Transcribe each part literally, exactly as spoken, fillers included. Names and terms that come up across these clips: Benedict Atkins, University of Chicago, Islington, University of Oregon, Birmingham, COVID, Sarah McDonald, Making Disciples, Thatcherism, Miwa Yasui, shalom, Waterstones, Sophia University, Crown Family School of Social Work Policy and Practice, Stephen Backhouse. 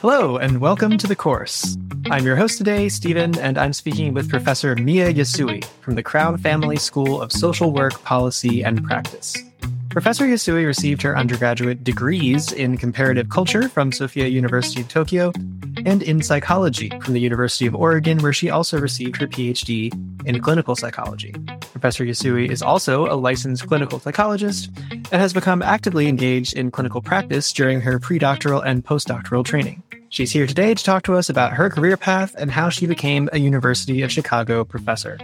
Hello, and welcome to the course. I'm your host today, Stephen, and I'm speaking with Professor Miwa Yasui from the Crown Family School of Social Work Policy and Practice. Professor Yasui received her undergraduate degrees in comparative culture from Sophia University in Tokyo and in psychology from the University of Oregon, where she also received her PhD in clinical psychology. Professor Yasui is also a licensed clinical psychologist and has become actively engaged in clinical practice during her predoctoral and postdoctoral training. She's here today to talk to us about her career path and how she became a University of Chicago professor.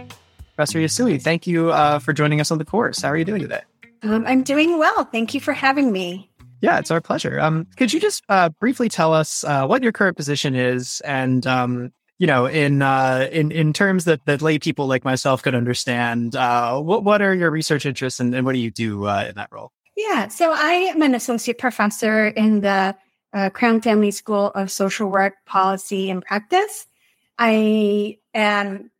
Professor Yasui, thank you uh, for joining us on the course. How are you doing today? Um, I'm doing well. Thank you for having me. Yeah, it's our pleasure. Um, could you just uh, briefly tell us uh, what your current position is, and um, you know, in uh, in in terms that, that lay people like myself could understand, uh, what what are your research interests, and, and what do you do uh, in that role? Yeah, so I am an associate professor in the uh, Crown Family School of Social Work Policy and Practice. I am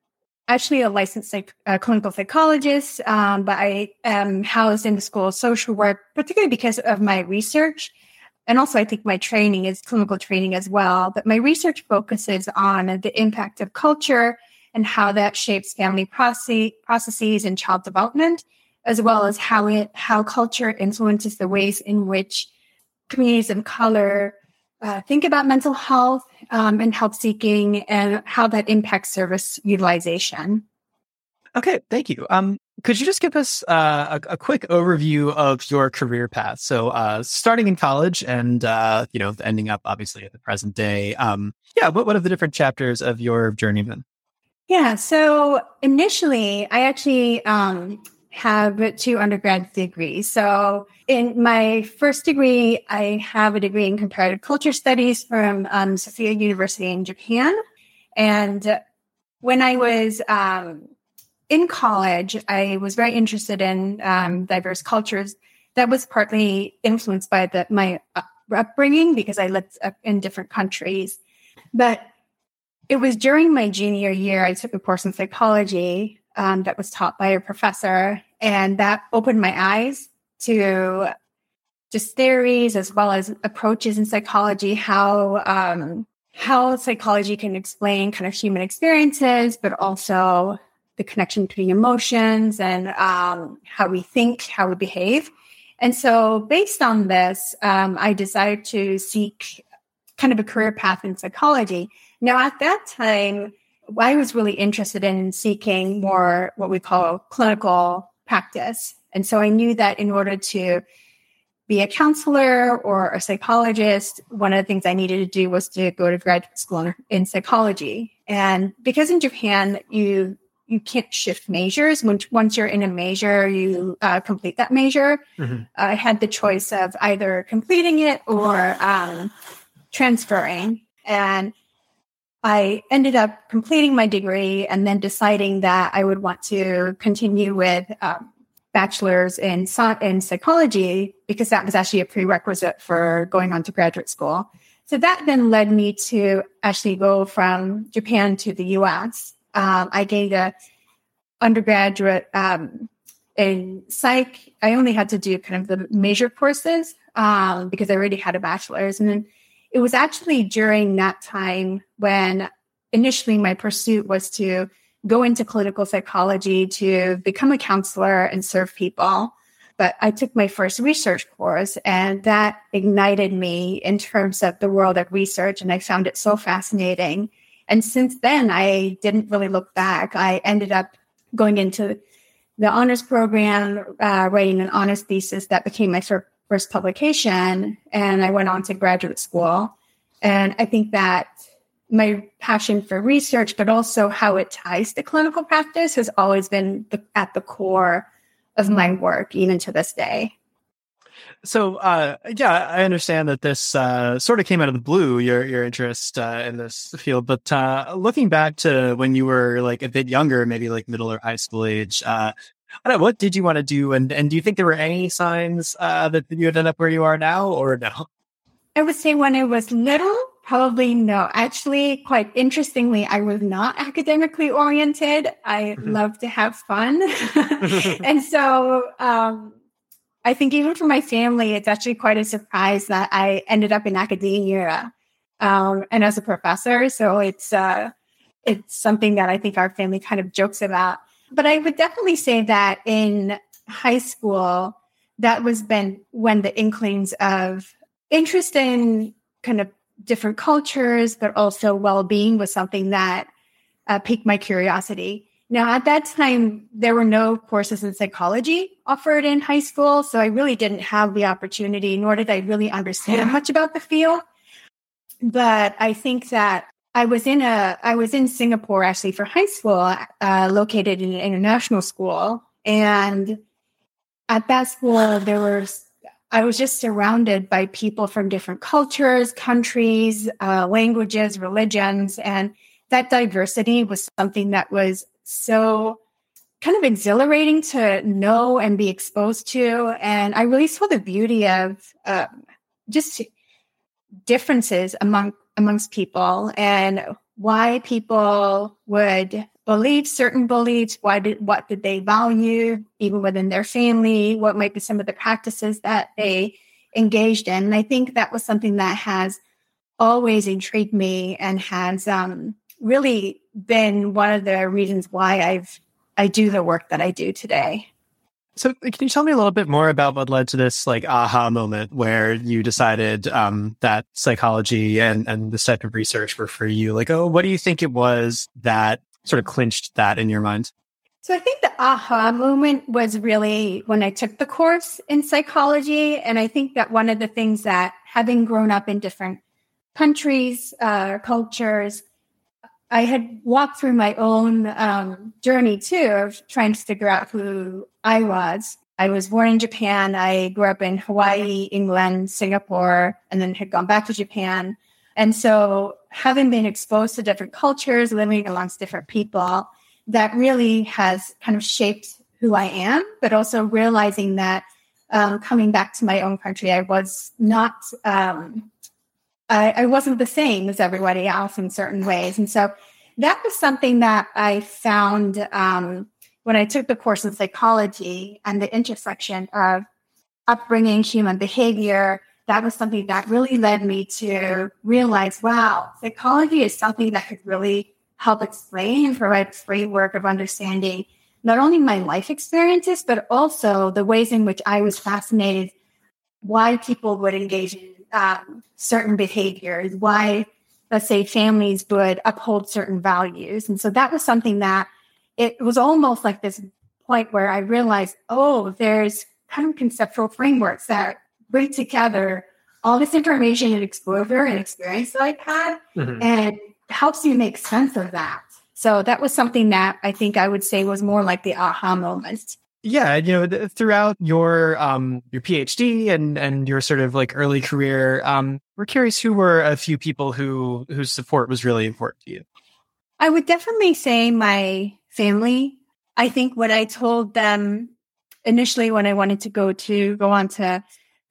actually a licensed psych- uh, clinical psychologist, um, but I am housed in the School of Social Work, particularly because of my research. And also, I think my training is clinical training as well. But my research focuses on the impact of culture and how that shapes family process- processes and child development, as well as how it how culture influences the ways in which communities of color Uh, think about mental health um, and help seeking, and how that impacts service utilization. Okay, thank you. Um, could you just give us uh, a, a quick overview of your career path? So, uh, starting in college and uh, you know ending up obviously at the present day. Um, yeah, what what are the different chapters of your journey been? Yeah, so initially, I actually um, have two undergrad degrees. So in my first degree, I have a degree in comparative culture studies from um, Sophia University in Japan. And when I was um, in college, I was very interested in um, diverse cultures. That was partly influenced by the, my upbringing because I lived up in different countries. But it was during my junior year, I took a course in psychology Um, that was taught by a professor, and that opened my eyes to just theories as well as approaches in psychology, how um, how psychology can explain kind of human experiences, but also the connection between emotions and um, how we think, how we behave. And so based on this, um, I decided to seek kind of a career path in psychology. Now, at that time, I was really interested in seeking more what we call clinical practice. And so I knew that in order to be a counselor or a psychologist, one of the things I needed to do was to go to graduate school in psychology. And because in Japan, you you can't shift majors. Once you're in a major, you uh, complete that major. Mm-hmm. I had the choice of either completing it or um, transferring. And I ended up completing my degree and then deciding that I would want to continue with a um, bachelor's in, in psychology because that was actually a prerequisite for going on to graduate school. So that then led me to actually go from Japan to the U S. Um, I gained an undergraduate um, in psych. I only had to do kind of the major courses um, because I already had a bachelor's. And then it was actually during that time when initially my pursuit was to go into clinical psychology to become a counselor and serve people. But I took my first research course, and that ignited me in terms of the world of research, and I found it so fascinating. And since then, I didn't really look back. I ended up going into the honors program, uh, writing an honors thesis that became my first first publication, and I went on to graduate school. And I think that my passion for research, but also how it ties to clinical practice, has always been the, at the core of my work, even to this day. So, uh, yeah, I understand that this uh, sort of came out of the blue, your your interest uh, in this field. But uh, looking back to when you were like a bit younger, maybe like middle or high school age, uh, I don't know, what did you want to do? And, and do you think there were any signs uh, that you ended up where you are now, or no? I would say when I was little, probably no. Actually, quite interestingly, I was not academically oriented. I mm-hmm. love to have fun. And so um, I think even for my family, it's actually quite a surprise that I ended up in academia. um, and as a professor. So it's uh, it's something that I think our family kind of jokes about. But I would definitely say that in high school, that was been when the inklings of interest in kind of different cultures, but also well-being was something that uh, piqued my curiosity. Now, at that time, there were no courses in psychology offered in high school, so I really didn't have the opportunity, nor did I really understand much about the field. But I think that I was in a I was in Singapore actually for high school, uh, located in an international school, and at that school, there were I was just surrounded by people from different cultures, countries, uh, languages, religions, and that diversity was something that was so kind of exhilarating to know and be exposed to. And I really saw the beauty of uh, just differences among amongst people and why people would believe certain beliefs, why did, what did they value, even within their family, what might be some of the practices that they engaged in. And I think that was something that has always intrigued me and has um, really been one of the reasons why I've I do the work that I do today. So can you tell me a little bit more about what led to this like aha moment where you decided um, that psychology and, and this type of research were for you? Like, oh, what do you think it was that sort of clinched that in your mind? So I think the aha moment was really when I took the course in psychology. And I think that one of the things that having grown up in different countries, uh, cultures, I had walked through my own um, journey too of trying to figure out who I was. I was born in Japan. I grew up in Hawaii, England, Singapore, and then had gone back to Japan. And so having been exposed to different cultures, living amongst different people, that really has kind of shaped who I am, but also realizing that um, coming back to my own country, I was not... Um, I, I wasn't the same as everybody else in certain ways. And so that was something that I found um, when I took the course in psychology and the intersection of upbringing, human behavior. That was something that really led me to realize, wow, psychology is something that could really help explain and provide framework of understanding not only my life experiences, but also the ways in which I was fascinated why people would engage in Um, certain behaviors, why, let's say, families would uphold certain values. And so that was something that it was almost like this point where I realized, oh, there's kind of conceptual frameworks that bring together all this information and exposure and experience that I've had mm-hmm. and helps you make sense of that. So that was something that I think I would say was more like the aha moment. Yeah, you know, th- throughout your um, your PhD and and your sort of like early career, um, we're curious who were a few people who whose support was really important to you. I would definitely say my family. I think what I told them initially when I wanted to go to go on to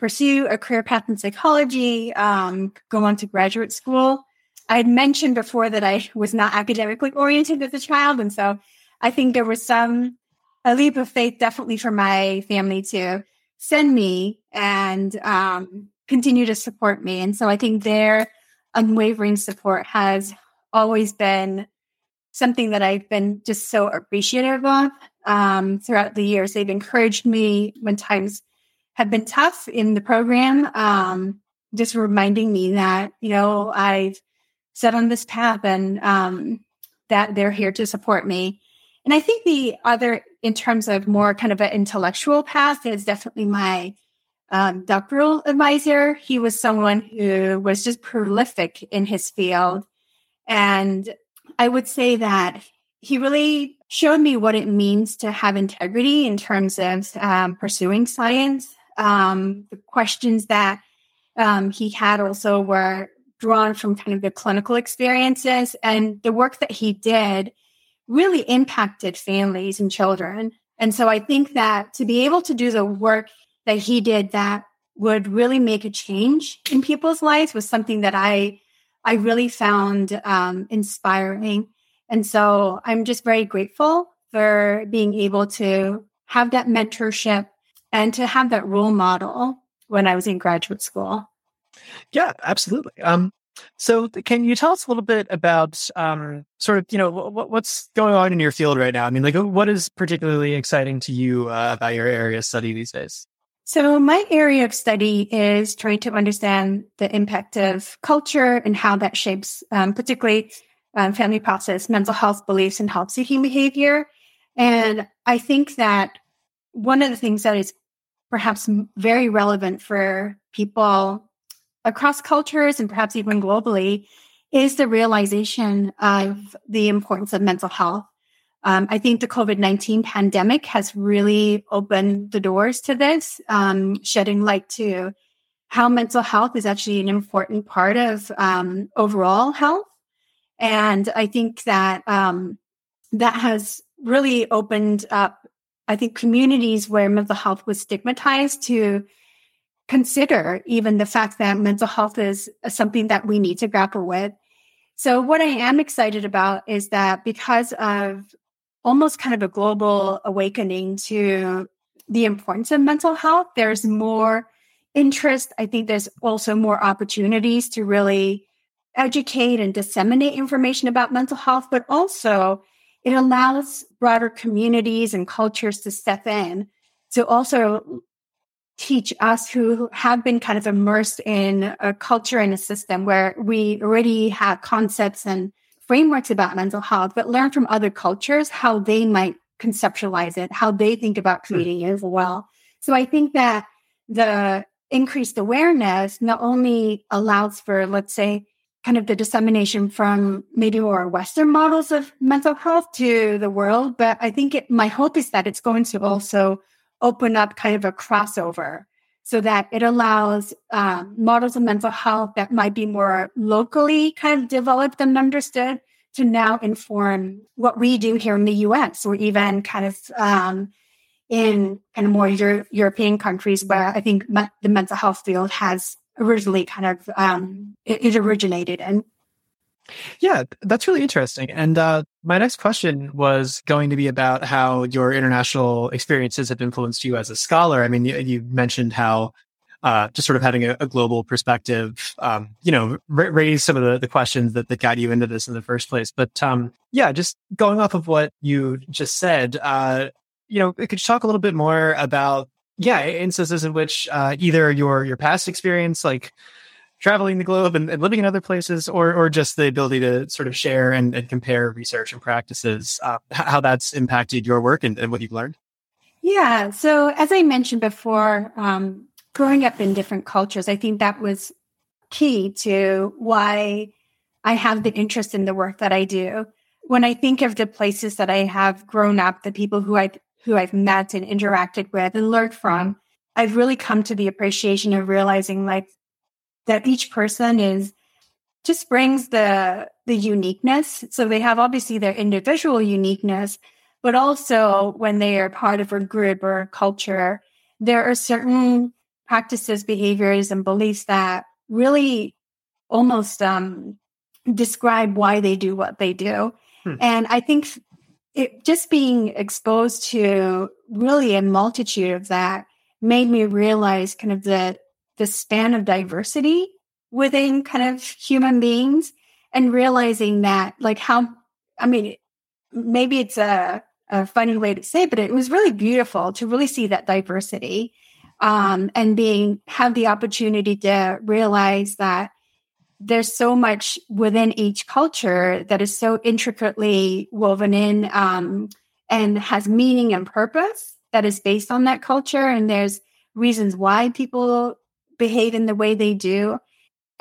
pursue a career path in psychology, um, go on to graduate school. I had mentioned before that I was not academically oriented as a child, and so I think there was some. A leap of faith definitely for my family to send me and um, continue to support me. And so I think their unwavering support has always been something that I've been just so appreciative of um, throughout the years. They've encouraged me when times have been tough in the program, um, just reminding me that, you know, I've set on this path and um, that they're here to support me. And I think the other, in terms of more kind of an intellectual path, is definitely my um, doctoral advisor. He was someone who was just prolific in his field. And I would say that he really showed me what it means to have integrity in terms of um, pursuing science. Um, the questions that um, he had also were drawn from kind of the clinical experiences, and the work that he did really impacted families and children. And so I think that to be able to do the work that he did that would really make a change in people's lives was something that I I really found um, inspiring. And so I'm just very grateful for being able to have that mentorship and to have that role model when I was in graduate school. Yeah, absolutely. Um, So can you tell us a little bit about um, sort of, you know, what, what's going on in your field right now? I mean, like, what is particularly exciting to you uh, about your area of study these days? So my area of study is trying to understand the impact of culture and how that shapes um, particularly um, family process, mental health beliefs, and help-seeking behavior. And I think that one of the things that is perhaps very relevant for people across cultures and perhaps even globally is the realization of the importance of mental health. Um, I think the COVID nineteen pandemic has really opened the doors to this, um, shedding light to how mental health is actually an important part of um, overall health. And I think that um, that has really opened up, I think, communities where mental health was stigmatized to consider even the fact that mental health is something that we need to grapple with. So what I am excited about is that because of almost kind of a global awakening to the importance of mental health, there's more interest. I think there's also more opportunities to really educate and disseminate information about mental health, but also it allows broader communities and cultures to step in to also teach us who have been kind of immersed in a culture and a system where we already have concepts and frameworks about mental health, but learn from other cultures how they might conceptualize it, how they think about creating it as well. So I think that the increased awareness not only allows for, let's say, kind of the dissemination from maybe more Western models of mental health to the world, but I think it, my hope is that it's going to also open up kind of a crossover so that it allows uh, models of mental health that might be more locally kind of developed and understood to now inform what we do here in the U S or even kind of um, in kind of more Euro- European countries where I think me- the mental health field has originally kind of, um, it, it originated in. Yeah, that's really interesting. And uh, my next question was going to be about how your international experiences have influenced you as a scholar. I mean, you, you mentioned how uh, just sort of having a, a global perspective, um, you know, ra- raised some of the, the questions that, that got you into this in the first place. But um, yeah, just going off of what you just said, uh, you know, could you talk a little bit more about, yeah, instances in which uh, either your your past experience, like traveling the globe and, and living in other places, or or just the ability to sort of share and, and compare research and practices, uh, how that's impacted your work and, and what you've learned? Yeah. So as I mentioned before, um, growing up in different cultures, I think that was key to why I have the interest in the work that I do. When I think of the places that I have grown up, the people who I who I've met and interacted with and learned from, I've really come to the appreciation of realizing, like, that each person is just brings the the uniqueness. So they have obviously their individual uniqueness, but also when they are part of a group or a culture, there are certain practices, behaviors, and beliefs that really almost um, describe why they do what they do. Hmm. And I think it, just being exposed to really a multitude of that made me realize kind of the the span of diversity within kind of human beings, and realizing that, like, how, I mean, maybe it's a, a funny way to say it, but it was really beautiful to really see that diversity um, and being, have the opportunity to realize that there's so much within each culture that is so intricately woven in um, and has meaning and purpose that is based on that culture. And there's reasons why people behave in the way they do,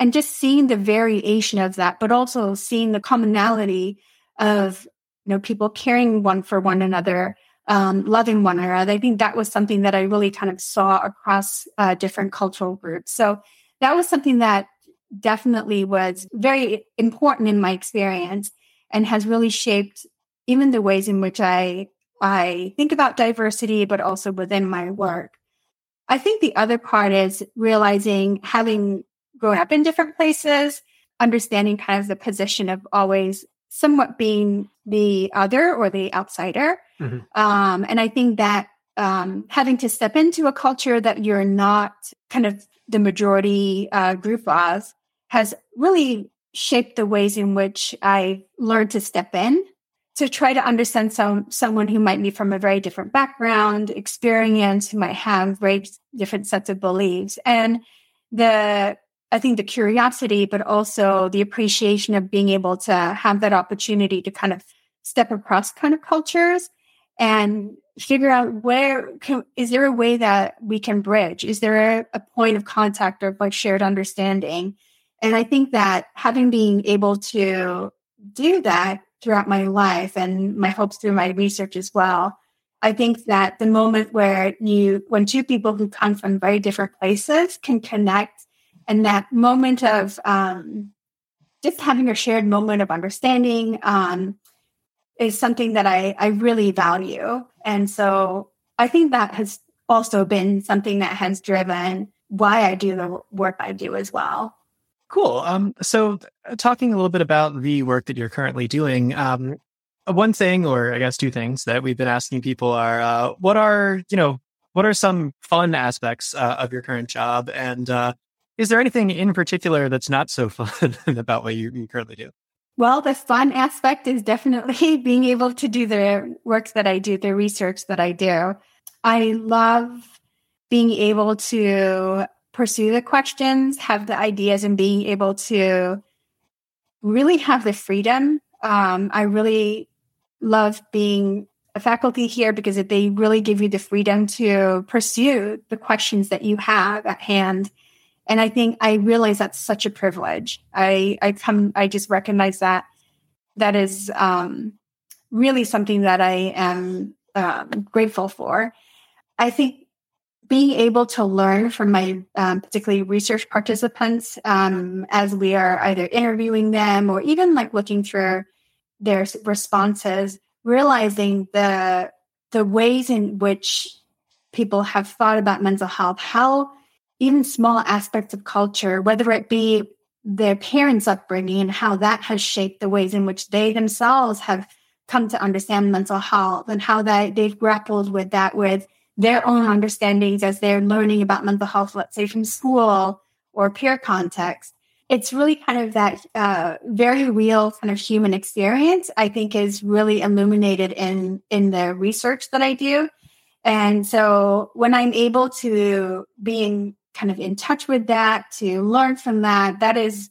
and just seeing the variation of that, but also seeing the commonality of, you know, people caring one for one another, um, loving one another. I think that was something that I really kind of saw across uh, different cultural groups. So that was something that definitely was very important in my experience and has really shaped even the ways in which I I think about diversity, but also within my work. I think the other part is realizing, having grown up in different places, understanding kind of the position of always somewhat being the other or the outsider. Mm-hmm. Um, and I think that um, having to step into a culture that you're not kind of the majority uh, group of has really shaped the ways in which I learned to step in to try to understand some someone who might be from a very different background, experience, who might have very different sets of beliefs. And the I think the curiosity, but also the appreciation of being able to have that opportunity to kind of step across kind of cultures and figure out where can, is there a way that we can bridge? Is there a, a point of contact or like shared understanding? And I think that having been able to do that throughout my life and my hopes through my research as well, I think that the moment where you, when two people who come from very different places can connect, and that moment of um, just having a shared moment of understanding um, is something that I, I really value. And so I think that has also been something that has driven why I do the work I do as well. Cool. Um, so talking a little bit about the work that you're currently doing, um, one thing, or I guess two things that we've been asking people are, uh, what are, you know, what are some fun aspects uh, of your current job? And, uh, Is there anything in particular that's not so fun about what you, you currently do? Well, the fun aspect is definitely being able to do the work that I do, the research that I do. I love being able to pursue the questions, have the ideas, and being able to really have the freedom. Um, I really love being a faculty here because they really give you the freedom to pursue the questions that you have at hand. And I think I realize that's such a privilege. I, I come, I just recognize that that is um, really something that I am um, grateful for. I think being able to learn from my um, particularly research participants um, as we are either interviewing them or even like looking through their responses, realizing the the ways in which people have thought about mental health, how even small aspects of culture, whether it be their parents' upbringing and how that has shaped the ways in which they themselves have come to understand mental health and how that they've grappled with that with their own understandings as they're learning about mental health, let's say from school or peer context. It's really kind of that uh, very real kind of human experience, I think, is really illuminated in, in the research that I do. And so when I'm able to be in kind of in touch with that, to learn from that, that is,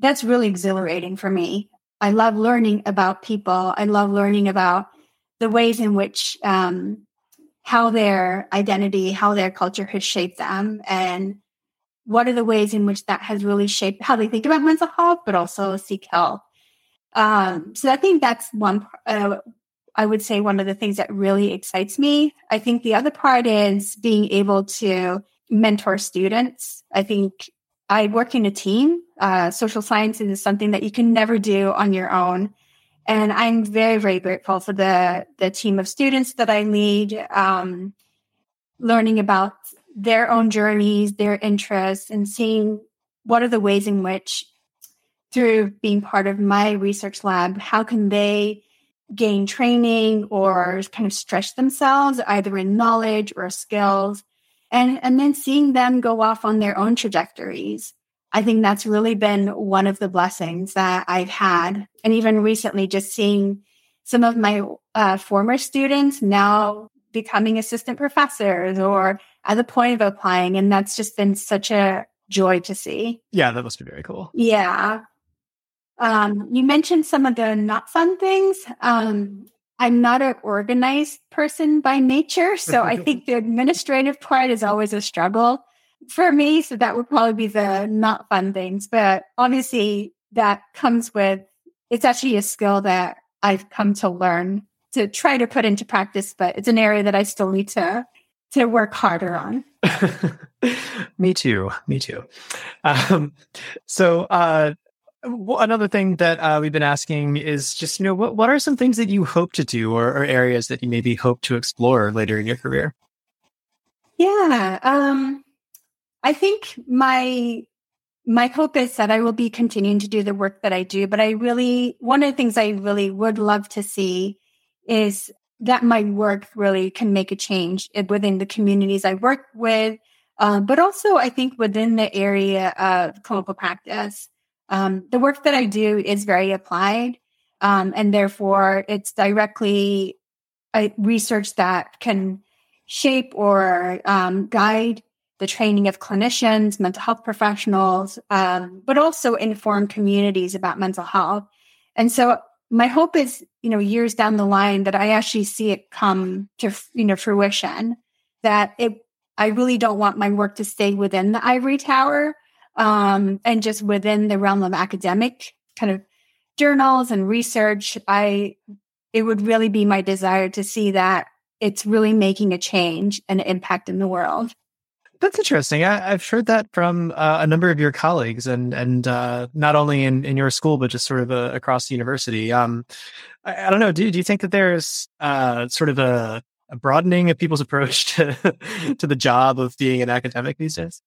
that's really exhilarating for me. I love learning about people. I love learning about the ways in which, um, how their identity, how their culture has shaped them, and what are the ways in which that has really shaped how they think about mental health, but also seek help. Um, so I think that's one, uh, I would say one of the things that really excites me. I think the other part is being able to mentor students. I think I work in a team. Uh, social sciences is something that you can never do on your own. And I'm very, very grateful for the, the team of students that I lead, um, learning about their own journeys, their interests, and seeing what are the ways in which, through being part of my research lab, how can they gain training or kind of stretch themselves either in knowledge or skills, and and then seeing them go off on their own trajectories. I think that's really been one of the blessings that I've had. And even recently, just seeing some of my uh, former students now becoming assistant professors or at the point of applying. And that's just been such a joy to see. Yeah, that must be very cool. Yeah. Um, you mentioned some of the not fun things. Um, I'm not an organized person by nature, so I think the administrative part is always a struggle for me. So that would probably be the not fun things. But obviously that comes with, it's actually a skill that I've come to learn to try to put into practice, but it's an area that I still need to to work harder on. Me too. Me too. Um, so, uh, Another thing that uh, we've been asking is just, you know, what, what are some things that you hope to do or, or areas that you maybe hope to explore later in your career? Yeah, um, I think my my hope is that I will be continuing to do the work that I do. But I really, one of the things I really would love to see is that my work really can make a change within the communities I work with, Um, but also, I think within the area of clinical practice, um, the work that I do is very applied, um, and therefore it's directly a research that can shape or um, guide the training of clinicians, mental health professionals, um, but also inform communities about mental health. And so my hope is, you know, years down the line that I actually see it come to, you know, fruition, that it, I really don't want my work to stay within the ivory tower um, and just within the realm of academic kind of journals and research. I, it would really be my desire to see that it's really making a change and an impact in the world. That's interesting. I, I've heard that from uh, a number of your colleagues, and and uh, not only in, in your school, but just sort of uh, across the university. Um, I, I don't know. Do do you think that there's uh, sort of a, a broadening of people's approach to to the job of being an academic these days?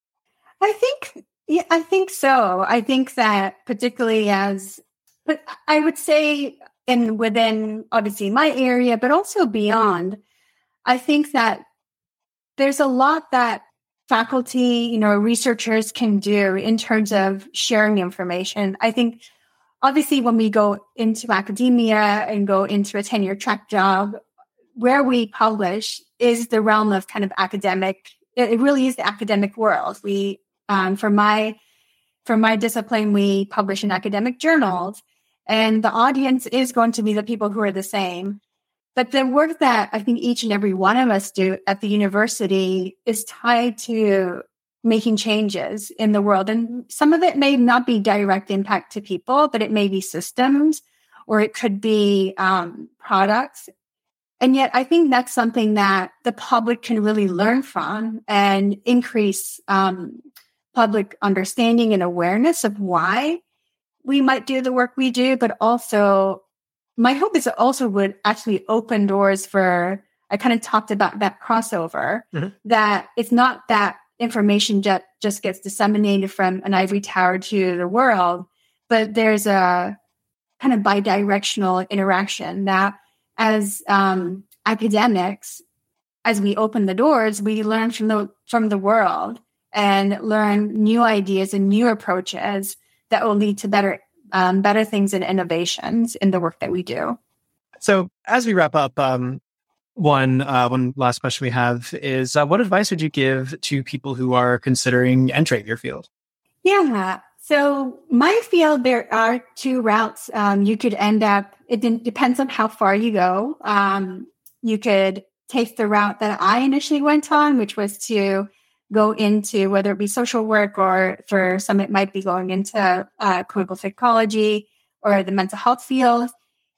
I think, yeah, I think so. I think that particularly as, but I would say, in within obviously my area, but also beyond, I think that there's a lot that faculty, you know, researchers can do in terms of sharing information. I think, obviously, when we go into academia and go into a tenure track job, where we publish is the realm of kind of academic. It really is the academic world. We, um, for my, for my discipline, we publish in academic journals, and the audience is going to be the people who are the same. But the work that I think each and every one of us do at the university is tied to making changes in the world. And some of it may not be direct impact to people, but it may be systems, or it could be um, products. And yet I think that's something that the public can really learn from and increase um, public understanding and awareness of why we might do the work we do, but also my hope is it also would actually open doors for, I kind of talked about that crossover, mm-hmm. that it's not that information just, just gets disseminated from an ivory tower to the world, but there's a kind of bi-directional interaction that as um, academics, as we open the doors, we learn from the from the world and learn new ideas and new approaches that will lead to better Um, better things and innovations in the work that we do. So as we wrap up, um, one uh, one last question we have is, uh, what advice would you give to people who are considering entering your field? Yeah. So my field, there are two routes. Um, you could end up, it depends on how far you go. Um, you could take the route that I initially went on, which was to go into, whether it be social work, or for some, it might be going into uh, clinical psychology or the mental health field.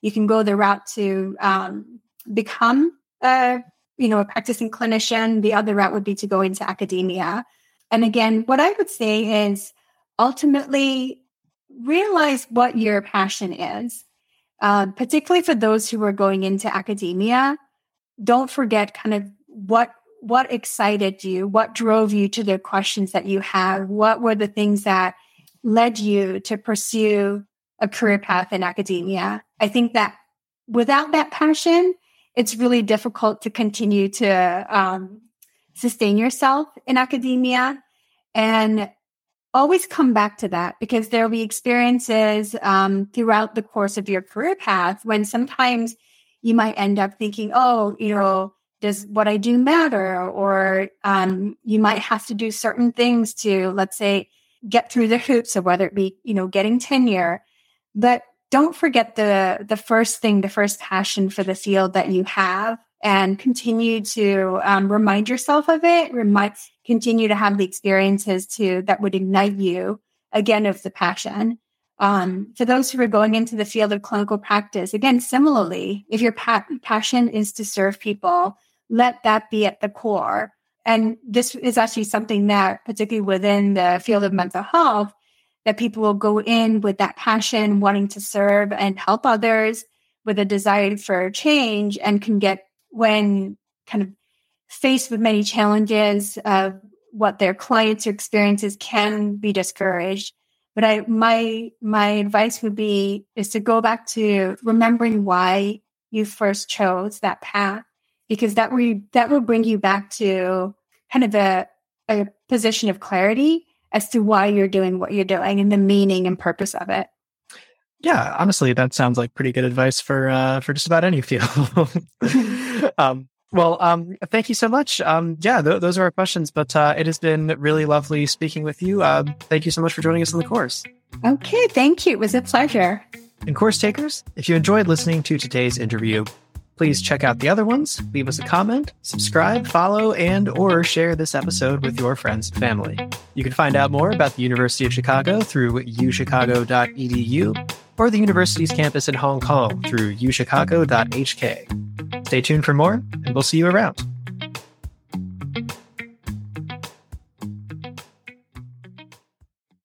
You can go the route to um, become a, you know, a practicing clinician. The other route would be to go into academia. And again, what I would say is ultimately realize what your passion is, uh, particularly for those who are going into academia. Don't forget kind of what What excited you? What drove you to the questions that you have? What were the things that led you to pursue a career path in academia? I think that without that passion, it's really difficult to continue to um, sustain yourself in academia. And always come back to that, because there will be experiences um, throughout the course of your career path when sometimes you might end up thinking, oh, you know, does what I do matter? Or um, you might have to do certain things to, let's say, get through the hoops of whether it be, you know, getting tenure. But don't forget the the first thing, the first passion for the field that you have, and continue to um, remind yourself of it. Remind, continue to have the experiences to that would ignite you again of the passion. Um, for those who are going into the field of clinical practice, again, similarly, if your pa- passion is to serve people, let that be at the core. And this is actually something that, particularly within the field of mental health, that people will go in with that passion, wanting to serve and help others, with a desire for change, and can get, when kind of faced with many challenges of what their clients or experiences, can be discouraged. But I, my my advice would be is to go back to remembering why you first chose that path, because that will that will bring you back to kind of a, a position of clarity as to why you're doing what you're doing and the meaning and purpose of it. Yeah, honestly, that sounds like pretty good advice for uh, for just about any field. um, well, um, thank you so much. Um, yeah, th- those are our questions, but uh, it has been really lovely speaking with you. Uh, thank you so much for joining us on the course. Okay, thank you. It was a pleasure. And course takers, if you enjoyed listening to today's interview, please check out the other ones, leave us a comment, subscribe, follow, and or share this episode with your friends and family. You can find out more about the University of Chicago through u chicago dot e d u or the university's campus in Hong Kong through u chicago dot h k. Stay tuned for more, and we'll see you around.